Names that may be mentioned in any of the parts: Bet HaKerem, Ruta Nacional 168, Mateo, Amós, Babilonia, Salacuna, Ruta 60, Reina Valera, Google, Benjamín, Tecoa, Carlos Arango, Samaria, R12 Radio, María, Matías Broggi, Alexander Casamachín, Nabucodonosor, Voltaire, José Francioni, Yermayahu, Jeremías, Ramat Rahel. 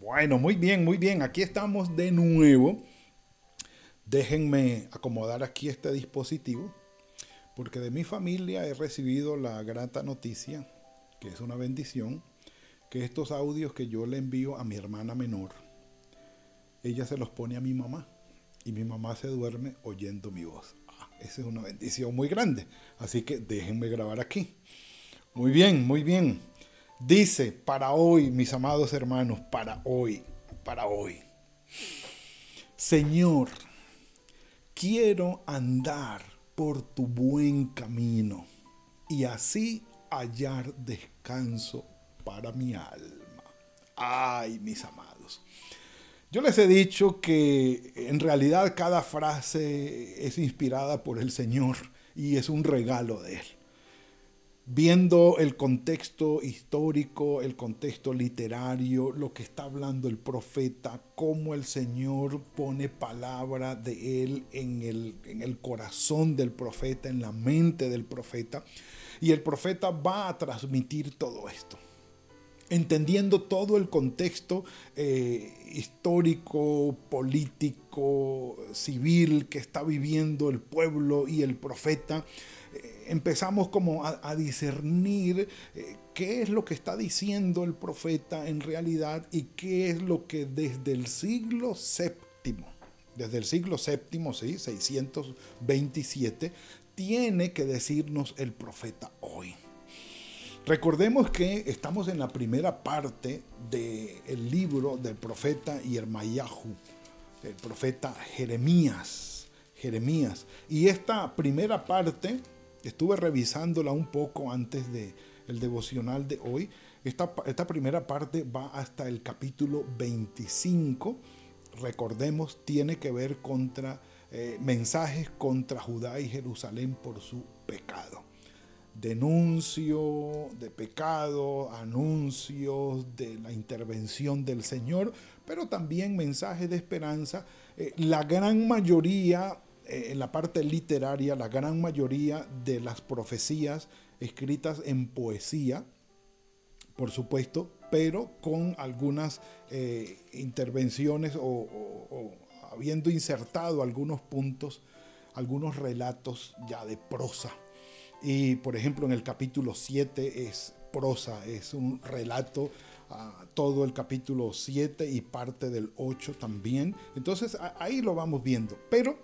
Bueno, muy bien, aquí estamos de nuevo. Déjenme acomodar aquí este dispositivo, porque de mi familia he recibido la grata noticia, que es una bendición, que estos audios que yo le envío a mi hermana menor, ella se los pone a mi mamá, y mi mamá se duerme oyendo mi voz. Esa es una bendición muy grande, así que déjenme grabar aquí. Muy bien, muy bien. Dice, para hoy, mis amados hermanos, para hoy. Señor, quiero andar por tu buen camino y así hallar descanso para mi alma. Ay, mis amados. Yo les he dicho que en realidad cada frase es inspirada por el Señor y es un regalo de Él. Viendo el contexto histórico, el contexto literario, lo que está hablando el profeta, cómo el Señor pone palabra de él en el corazón del profeta, en la mente del profeta, y el profeta va a transmitir todo esto. Entendiendo todo el contexto histórico, político, civil que está viviendo el pueblo y el profeta, empezamos como a discernir qué es lo que está diciendo el profeta en realidad y qué es lo que desde el siglo VII, sí, 627, tiene que decirnos el profeta hoy. Recordemos que estamos en la primera parte del libro del profeta Yermayahu, el profeta Jeremías. Y esta primera parte, estuve revisándola un poco antes del devocional de hoy, esta primera parte va hasta el capítulo 25. Recordemos, tiene que ver contra mensajes contra Judá y Jerusalén por su pecado. Denuncio de pecado, anuncios de la intervención del Señor, pero también mensajes de esperanza. La gran mayoría, en la parte literaria, la gran mayoría de las profecías escritas en poesía, por supuesto, pero con algunas intervenciones o habiendo insertado algunos puntos, algunos relatos ya de prosa. Y, por ejemplo, en el capítulo 7 es prosa, es un relato, todo el capítulo 7 y parte del 8 también. Entonces, ahí lo vamos viendo. Pero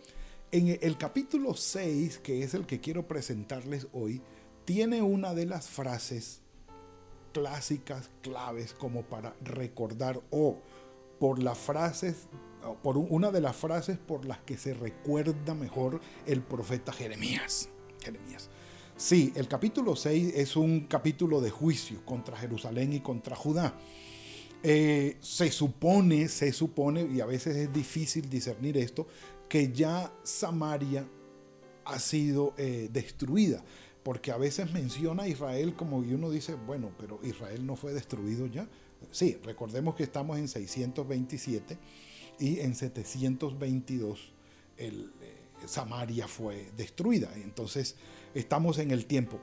en el capítulo 6, que es el que quiero presentarles hoy, tiene una de las frases clásicas, claves, como para recordar por una de las frases por las que se recuerda mejor el profeta Jeremías. Sí, el capítulo 6 es un capítulo de juicio contra Jerusalén y contra Judá. Se supone, y a veces es difícil discernir esto, que ya Samaria ha sido destruida. Porque a veces menciona a Israel como y uno dice, bueno, pero Israel no fue destruido ya. Sí, recordemos que estamos en 627 y en 722 Samaria fue destruida. Entonces, estamos en el tiempo.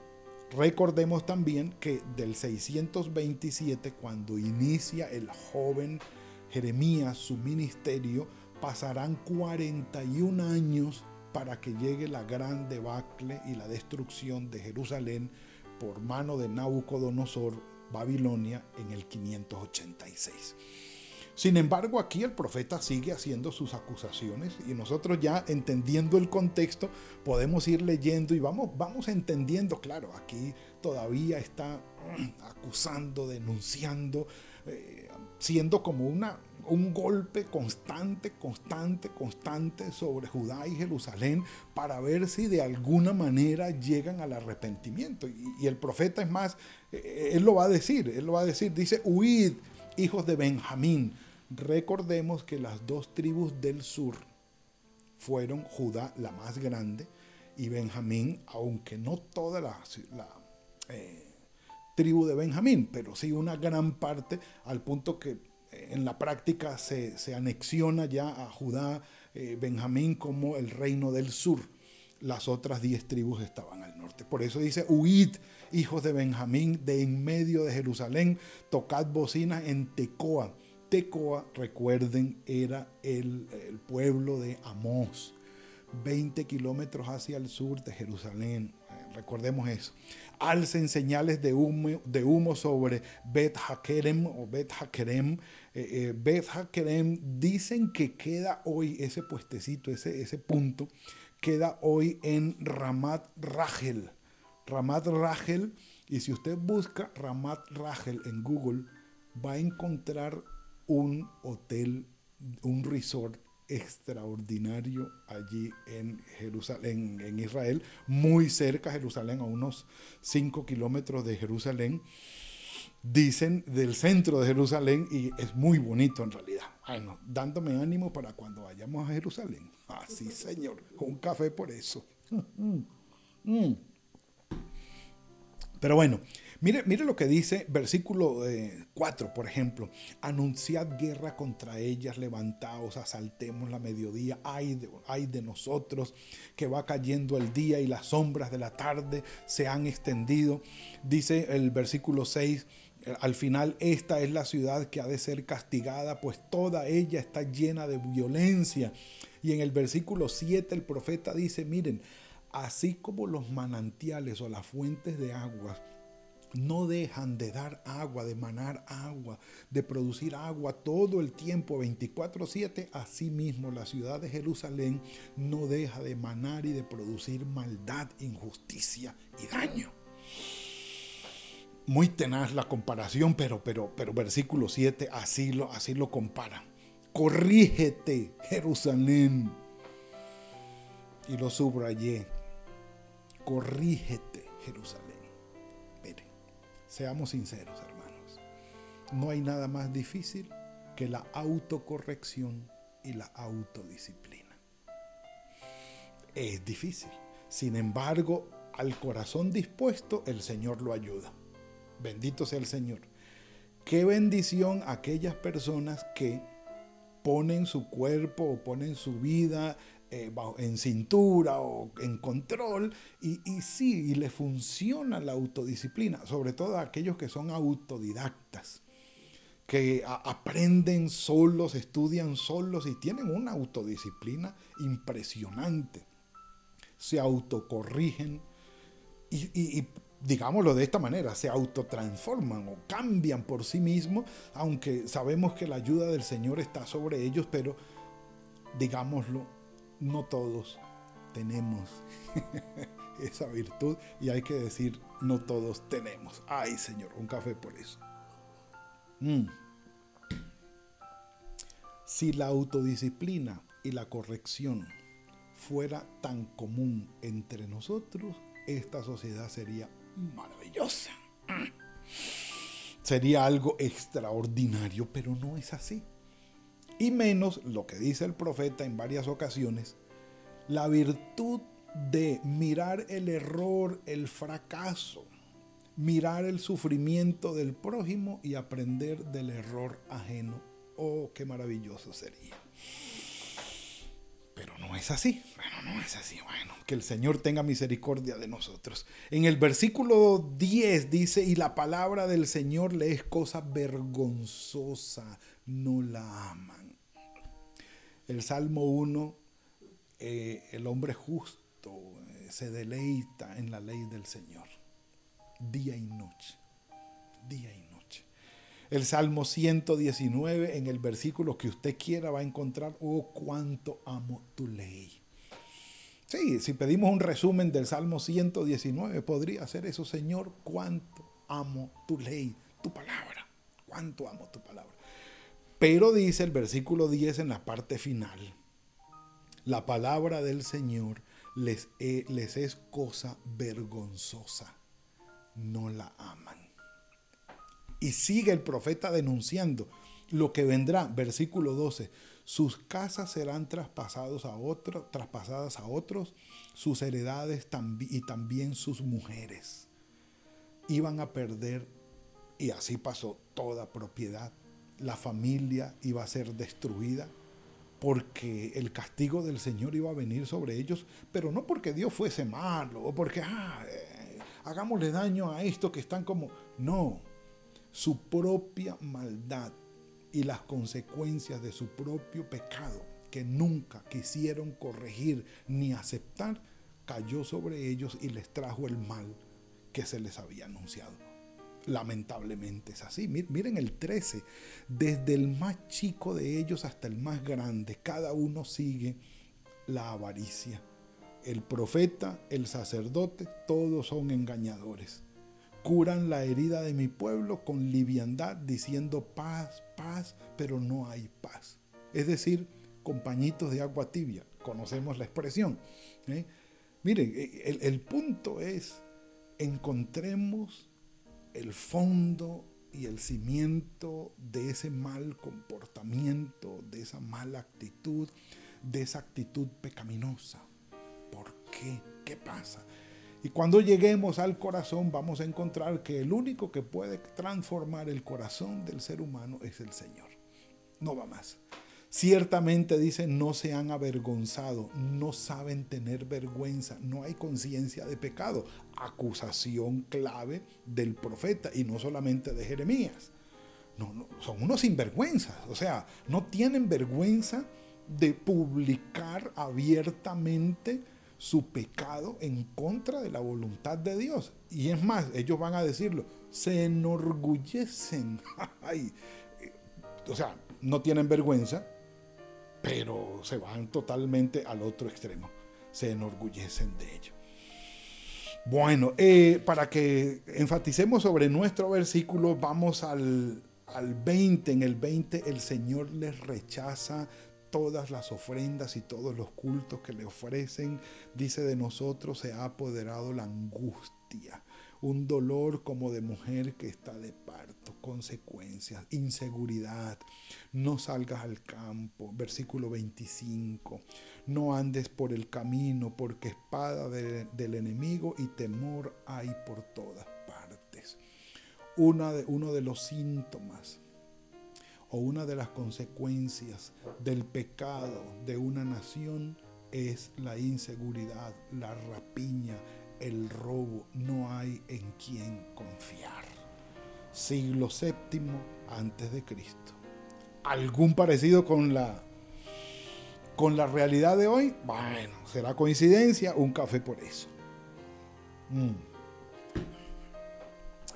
Recordemos también que del 627, cuando inicia el joven Jeremías su ministerio, pasarán 41 años para que llegue la gran debacle y la destrucción de Jerusalén por mano de Nabucodonosor, Babilonia, en el 586. Sin embargo, aquí el profeta sigue haciendo sus acusaciones y nosotros ya entendiendo el contexto podemos ir leyendo y vamos entendiendo, claro, aquí todavía está acusando, denunciando, siendo como una un golpe constante sobre Judá y Jerusalén para ver si de alguna manera llegan al arrepentimiento. Y el profeta, es más, él lo va a decir, dice: huid, hijos de Benjamín. Recordemos que las dos tribus del sur fueron Judá, la más grande, y Benjamín, aunque no toda la tribu de Benjamín, pero sí una gran parte, al punto que en la práctica se anexiona ya a Judá, Benjamín, como el reino del sur. Las otras 10 tribus estaban al norte. Por eso dice: huid, hijos de Benjamín, de en medio de Jerusalén, tocad bocinas en Tecoa. Tecoa, recuerden, era el pueblo de Amós, 20 kilómetros hacia el sur de Jerusalén. Recordemos eso. Alcen señales de humo sobre Bet HaKerem o Bet HaKerem. Bet HaKerem, dicen que queda hoy ese puestecito, ese punto, queda hoy en Ramat Rahel. Ramat Rahel, y si usted busca Ramat Rahel en Google, va a encontrar un hotel, un resort extraordinario allí en Jerusalén, en Israel, muy cerca a Jerusalén, a unos 5 kilómetros de Jerusalén, dicen, del centro de Jerusalén, y es muy bonito en realidad. Bueno, dándome ánimo para cuando vayamos a Jerusalén. Ah, sí, señor, un café por eso. Pero bueno, mire lo que dice versículo 4, por ejemplo. Anunciad guerra contra ellas, levantaos, asaltemos la mediodía. Ay de nosotros, que va cayendo el día y las sombras de la tarde se han extendido. Dice el versículo 6, al final: esta es la ciudad que ha de ser castigada, pues toda ella está llena de violencia. Y en el versículo 7 el profeta dice: miren, así como los manantiales o las fuentes de aguas no dejan de dar agua, de manar agua, de producir agua todo el tiempo, 24/7, así mismo la ciudad de Jerusalén no deja de manar y de producir maldad, injusticia y daño. Muy tenaz la comparación, pero versículo 7 así lo compara. Corrígete, Jerusalén. Y lo subrayé. Corrígete, Jerusalén. Seamos sinceros, hermanos, no hay nada más difícil que la autocorrección y la autodisciplina. Es difícil, sin embargo, al corazón dispuesto, el Señor lo ayuda. Bendito sea el Señor. Qué bendición aquellas personas que ponen su cuerpo o ponen su vida en cintura o en control, y le funciona la autodisciplina, sobre todo a aquellos que son autodidactas, que aprenden solos, estudian solos y tienen una autodisciplina impresionante. Se autocorrigen y digámoslo de esta manera, se autotransforman o cambian por sí mismos, aunque sabemos que la ayuda del Señor está sobre ellos, pero digámoslo, no todos tenemos esa virtud, y hay que decir: no todos tenemos. Ay, Señor, un café por eso. Si la autodisciplina y la corrección fuera tan común entre nosotros, esta sociedad sería maravillosa. Sería algo extraordinario, pero no es así. Y menos, lo que dice el profeta en varias ocasiones, la virtud de mirar el error, el fracaso, mirar el sufrimiento del prójimo y aprender del error ajeno. ¡Oh, qué maravilloso sería! Pero no es así. Bueno, que el Señor tenga misericordia de nosotros. En el versículo 10 dice: y la palabra del Señor le es cosa vergonzosa, no la aman. El Salmo 1, el hombre justo se deleita en la ley del Señor, día y noche. El Salmo 119, en el versículo que usted quiera va a encontrar: oh, cuánto amo tu ley. Sí, si pedimos un resumen del Salmo 119, podría ser eso: Señor, cuánto amo tu ley, tu palabra, cuánto amo tu palabra. Pero dice el versículo 10 en la parte final: la palabra del Señor les es cosa vergonzosa, no la aman. Y sigue el profeta denunciando lo que vendrá. Versículo 12: sus casas serán traspasadas a otros, sus heredades y también sus mujeres. Iban a perder, y así pasó, toda propiedad. La familia iba a ser destruida porque el castigo del Señor iba a venir sobre ellos, pero no porque Dios fuese malo o porque hagámosle daño a estos que están como... No, su propia maldad y las consecuencias de su propio pecado, que nunca quisieron corregir ni aceptar, cayó sobre ellos y les trajo el mal que se les había anunciado. Lamentablemente es así. Miren el 13: desde el más chico de ellos hasta el más grande, cada uno sigue la avaricia. El profeta, el sacerdote, todos son engañadores. Curan la herida de mi pueblo con liviandad, diciendo paz, paz, pero no hay paz. Es decir, con pañitos de agua tibia. Conocemos la expresión. Miren, el punto es: encontremos el fondo y el cimiento de ese mal comportamiento, de esa mala actitud, de esa actitud pecaminosa. ¿Por qué? ¿Qué pasa? Y cuando lleguemos al corazón, vamos a encontrar que el único que puede transformar el corazón del ser humano es el Señor. No va más. Ciertamente, dice, no se han avergonzado, no saben tener vergüenza, no hay conciencia de pecado. Acusación clave del profeta, y no solamente de Jeremías. No, son unos sinvergüenzas, o sea, no tienen vergüenza de publicar abiertamente su pecado en contra de la voluntad de Dios. Y es más, ellos van a decirlo, se enorgullecen. Ay, o sea, no tienen vergüenza, pero se van totalmente al otro extremo. Se enorgullecen de ello. Bueno, para que enfaticemos sobre nuestro versículo, vamos al 20. En el 20, el Señor les rechaza todas las ofrendas y todos los cultos que le ofrecen. Dice, de nosotros se ha apoderado la angustia, un dolor como de mujer que está de parto, consecuencias, inseguridad, no salgas al campo. Versículo 25, no andes por el camino, porque espada del enemigo y temor hay por todas partes. Uno de los síntomas o una de las consecuencias del pecado de una nación es la inseguridad, la rapiña, el robo. No hay en quien confiar. Siglo VII antes de Cristo. ¿Algún parecido con la realidad de hoy? Bueno, será coincidencia, un café por eso.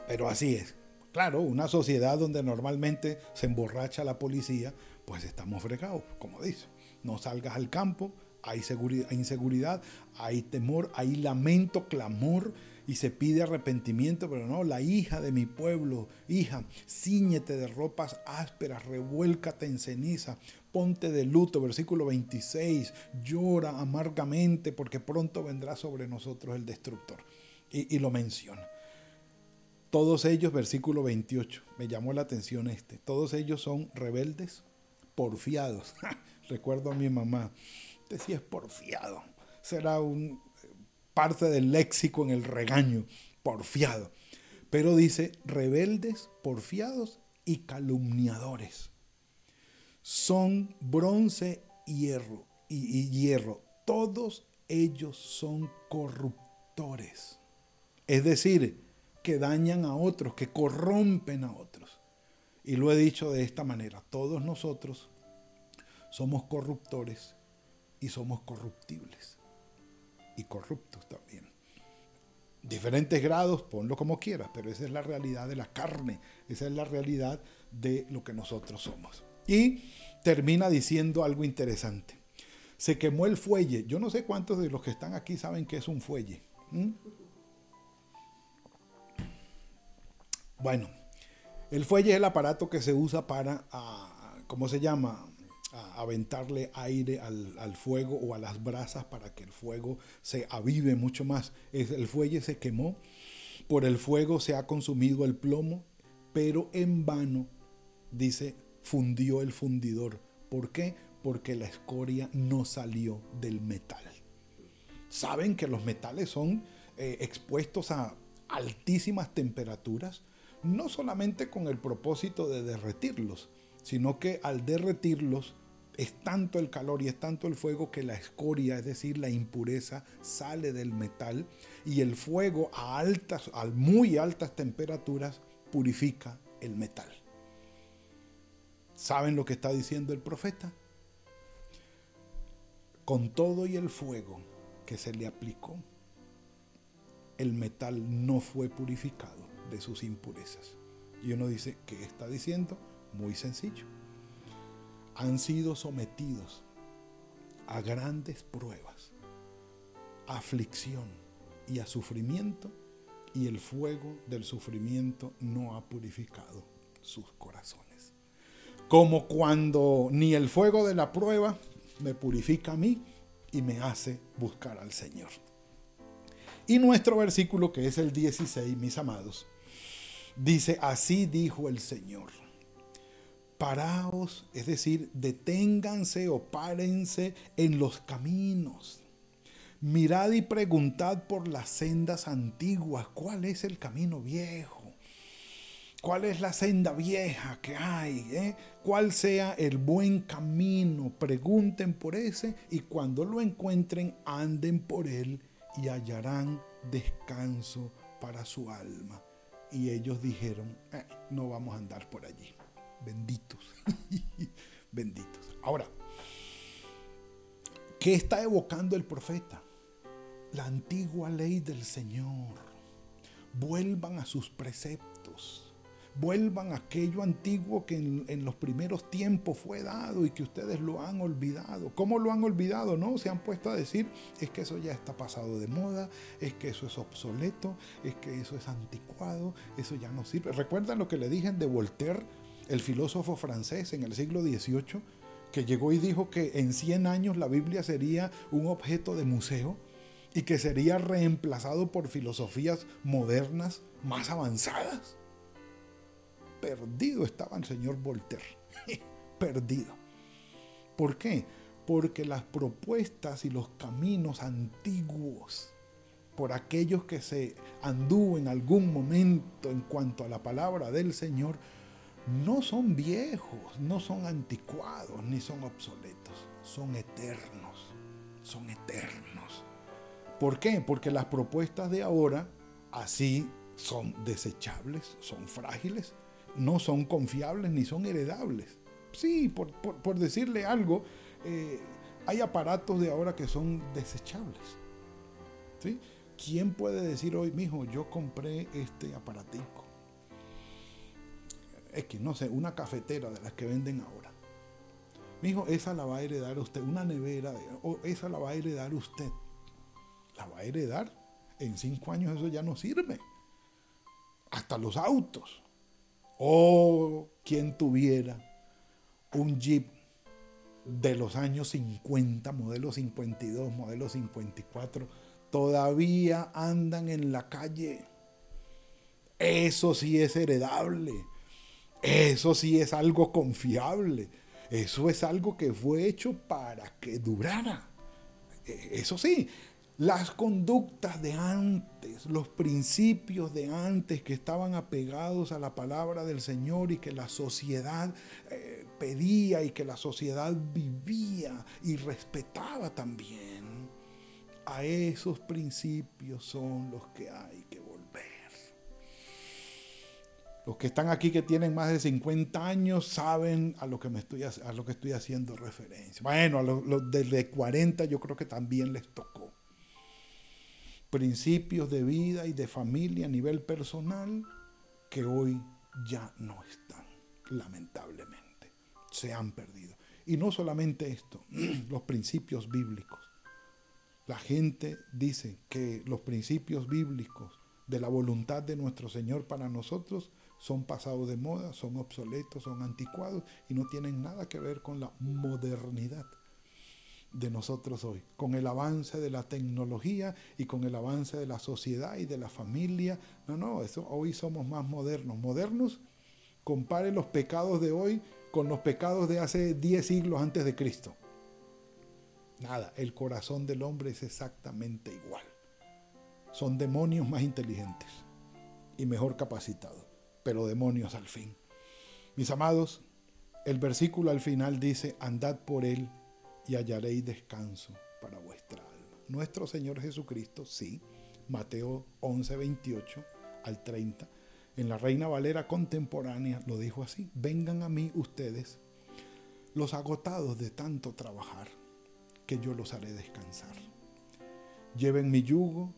Pero así es. Claro, una sociedad donde normalmente se emborracha la policía, pues estamos fregados, como dice. No salgas al campo, hay inseguridad, hay temor, hay lamento, clamor, y se pide arrepentimiento, pero no, la hija de mi pueblo, hija, cíñete de ropas ásperas, revuélcate en ceniza, ponte de luto. Versículo 26, llora amargamente, porque pronto vendrá sobre nosotros el destructor. Y lo menciona. Todos ellos, versículo 28, me llamó la atención todos ellos son rebeldes, porfiados. Recuerdo a mi mamá, este sí es porfiado, será parte del léxico en el regaño, porfiado. Pero dice, rebeldes, porfiados y calumniadores. Son bronce y hierro, todos ellos son corruptores. Es decir, que dañan a otros, que corrompen a otros. Y lo he dicho de esta manera: todos nosotros somos corruptores y somos corruptibles y corruptos también. Diferentes grados, ponlo como quieras, pero esa es la realidad de la carne, esa es la realidad de lo que nosotros somos. Y termina diciendo algo interesante: se quemó el fuelle. Yo no sé cuántos de los que están aquí saben qué es un fuelle. Bueno, el fuelle es el aparato que se usa para ¿cómo se llama? A aventarle aire al fuego o a las brasas para que el fuego se avive mucho más. El fuelle se quemó, por el fuego se ha consumido el plomo, pero en vano, dice, fundió el fundidor. ¿Por qué? Porque la escoria no salió del metal. Saben que los metales son expuestos a altísimas temperaturas, no solamente con el propósito de derretirlos, sino que al derretirlos es tanto el calor y es tanto el fuego que la escoria, es decir, la impureza, sale del metal, y el fuego a muy altas temperaturas purifica el metal. ¿Saben lo que está diciendo el profeta? Con todo y el fuego que se le aplicó, el metal no fue purificado de sus impurezas. Y uno dice, ¿qué está diciendo? Muy sencillo. Han sido sometidos a grandes pruebas, aflicción y a sufrimiento, y el fuego del sufrimiento no ha purificado sus corazones. Como cuando ni el fuego de la prueba me purifica a mí y me hace buscar al Señor. Y nuestro versículo, que es el 16, mis amados, dice, así dijo el Señor. Paraos, es decir, deténganse o párense en los caminos. Mirad y preguntad por las sendas antiguas, ¿cuál es el camino viejo? ¿Cuál es la senda vieja que hay? ¿Cuál sea el buen camino? Pregunten por ese, y cuando lo encuentren, anden por él y hallarán descanso para su alma. Y ellos dijeron, no vamos a andar por allí. Benditos, benditos. Ahora, ¿qué está evocando el profeta? La antigua ley del Señor. Vuelvan a sus preceptos. Vuelvan a aquello antiguo que en los primeros tiempos fue dado y que ustedes lo han olvidado. ¿Cómo lo han olvidado? No, se han puesto a decir, es que eso ya está pasado de moda, es que eso es obsoleto, es que eso es anticuado, eso ya no sirve. ¿Recuerdan lo que le dije de Voltaire? El filósofo francés en el siglo XVIII, que llegó y dijo que en 100 años la Biblia sería un objeto de museo y que sería reemplazado por filosofías modernas más avanzadas. Perdido estaba el señor Voltaire, perdido. ¿Por qué? Porque las propuestas y los caminos antiguos por aquellos que se anduvo en algún momento en cuanto a la palabra del Señor no son viejos, no son anticuados, ni son obsoletos. Son eternos, son eternos. ¿Por qué? Porque las propuestas de ahora así son desechables, son frágiles, no son confiables ni son heredables. Sí, por decirle algo, hay aparatos de ahora que son desechables. ¿Sí? ¿Quién puede decir hoy, mijo, yo compré este aparatico? Es que no sé, una cafetera de las que venden ahora. Mijo, esa la va a heredar usted, una nevera, esa la va a heredar usted. La va a heredar. En 5 años eso ya no sirve. Hasta los autos. Oh, quien tuviera un Jeep de los años 50, modelo 52, modelo 54, todavía andan en la calle. Eso sí es heredable. Eso sí es algo confiable. Eso es algo que fue hecho para que durara. Eso sí, las conductas de antes, los principios de antes que estaban apegados a la palabra del Señor y que la sociedad pedía y que la sociedad vivía y respetaba también, a esos principios son los que hay que volver. Los que están aquí que tienen más de 50 años saben a lo que estoy haciendo referencia. Bueno, a los desde 40 yo creo que también les tocó. Principios de vida y de familia a nivel personal que hoy ya no están, lamentablemente. Se han perdido. Y no solamente esto, los principios bíblicos. La gente dice que los principios bíblicos de la voluntad de nuestro Señor para nosotros son pasados de moda, son obsoletos, son anticuados y no tienen nada que ver con la modernidad de nosotros hoy, con el avance de la tecnología y con el avance de la sociedad y de la familia. No, eso hoy somos más modernos. Modernos, compare los pecados de hoy con los pecados de hace 10 siglos antes de Cristo. Nada, el corazón del hombre es exactamente igual. Son demonios más inteligentes y mejor capacitados, pero demonios al fin. Mis amados, el versículo al final dice: andad por él y hallaréis descanso para vuestra alma. Nuestro Señor Jesucristo, sí, Mateo 11, 28 al 30, en la Reina Valera contemporánea lo dijo así: vengan a mí ustedes, los agotados de tanto trabajar, que yo los haré descansar. Lleven mi yugo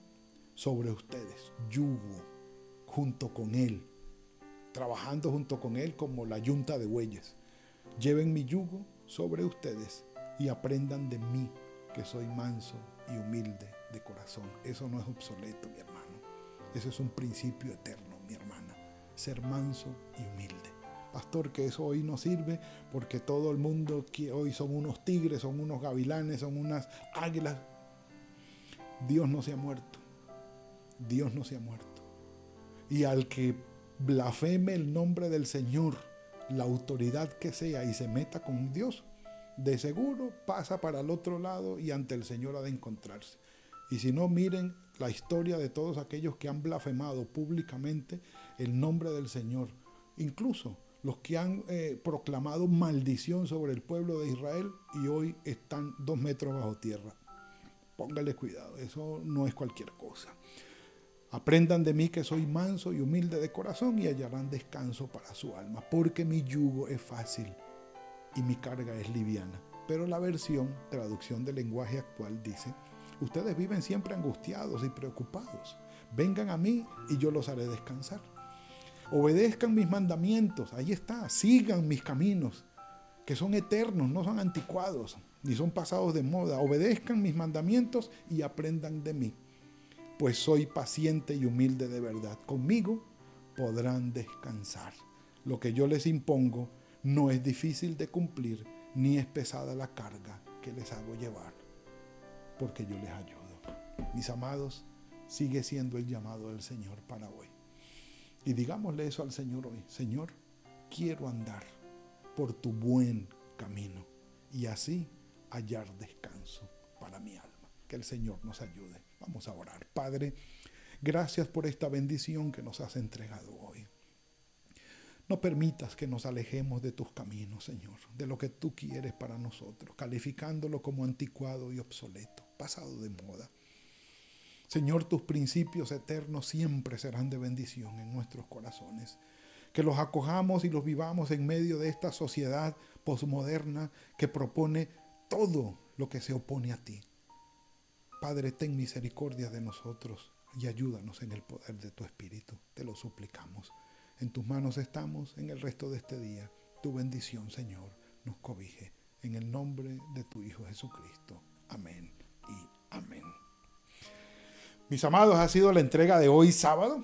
sobre ustedes, yugo junto con él, trabajando junto con él como la yunta de bueyes. Lleven mi yugo sobre ustedes y aprendan de mí, que soy manso y humilde de corazón. Eso no es obsoleto, mi hermano. Eso es un principio eterno, mi hermana. Ser manso y humilde. Pastor, que eso hoy no sirve porque todo el mundo que hoy son unos tigres, son unos gavilanes, son unas águilas. Dios no se ha muerto. Dios no se ha muerto. Y al que blasfeme el nombre del Señor, la autoridad que sea, y se meta con Dios, de seguro pasa para el otro lado y ante el Señor ha de encontrarse. Y si no, miren la historia de todos aquellos que han blasfemado públicamente el nombre del Señor. Incluso los que han proclamado maldición sobre el pueblo de Israel y hoy están 2 metros bajo tierra. Póngale cuidado, eso no es cualquier cosa. Aprendan de mí, que soy manso y humilde de corazón, y hallarán descanso para su alma, porque mi yugo es fácil y mi carga es liviana. Pero la versión, traducción del lenguaje actual dice: ustedes viven siempre angustiados y preocupados. Vengan a mí y yo los haré descansar. Obedezcan mis mandamientos, ahí está. Sigan mis caminos, que son eternos, no son anticuados, ni son pasados de moda. Obedezcan mis mandamientos y aprendan de mí, pues soy paciente y humilde de verdad. Conmigo podrán descansar. Lo que yo les impongo no es difícil de cumplir, ni es pesada la carga que les hago llevar, porque yo les ayudo. Mis amados, sigue siendo el llamado del Señor para hoy. Y digámosle eso al Señor hoy: Señor, quiero andar por tu buen camino y así hallar descanso para mi alma. Que el Señor nos ayude. Vamos a orar. Padre, gracias por esta bendición que nos has entregado hoy. No permitas que nos alejemos de tus caminos, Señor, de lo que tú quieres para nosotros, calificándolo como anticuado y obsoleto, pasado de moda. Señor, tus principios eternos siempre serán de bendición en nuestros corazones. Que los acojamos y los vivamos en medio de esta sociedad posmoderna que propone todo lo que se opone a ti. Padre, ten misericordia de nosotros y ayúdanos en el poder de tu Espíritu. Te lo suplicamos. En tus manos estamos en el resto de este día. Tu bendición, Señor, nos cobije. En el nombre de tu Hijo Jesucristo. Amén y amén. Mis amados, ha sido la entrega de hoy sábado.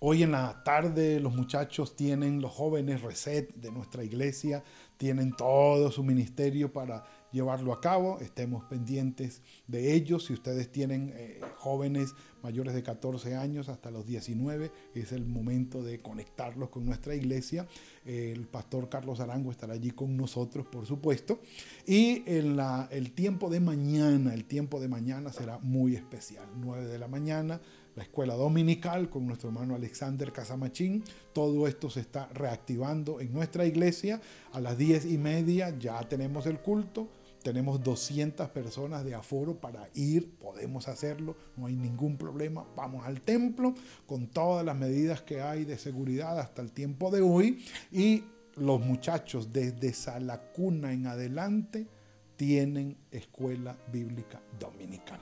Hoy en la tarde los muchachos tienen, los jóvenes Reset de nuestra iglesia, tienen todo su ministerio para llevarlo a cabo. Estemos pendientes de ellos. Si ustedes tienen jóvenes mayores de 14 años hasta los 19, es el momento de conectarlos con nuestra iglesia. El pastor Carlos Arango estará allí con nosotros, por supuesto. Y el tiempo de mañana será muy especial. 9 de la mañana, la escuela dominical con nuestro hermano Alexander Casamachín. Todo esto se está reactivando en nuestra iglesia. A las 10:30 ya tenemos el culto. Tenemos 200 personas de aforo para ir, podemos hacerlo, no hay ningún problema. Vamos al templo con todas las medidas que hay de seguridad hasta el tiempo de hoy. Y los muchachos desde Salacuna en adelante tienen escuela bíblica dominical.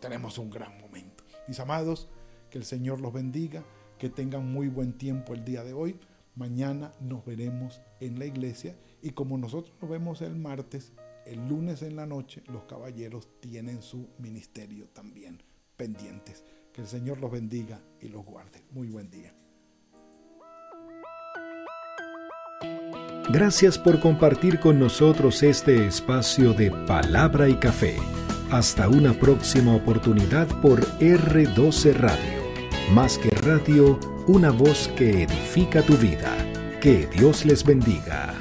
Tenemos un gran momento. Mis amados, que el Señor los bendiga, que tengan muy buen tiempo el día de hoy. Mañana nos veremos en la iglesia y como nosotros nos vemos el martes, el lunes en la noche los caballeros tienen su ministerio también pendientes. Que el Señor los bendiga y los guarde. Muy buen día. Gracias por compartir con nosotros este espacio de Palabra y Café. Hasta una próxima oportunidad por R12 Radio. Más que radio, una voz que edifica tu vida. Que Dios les bendiga.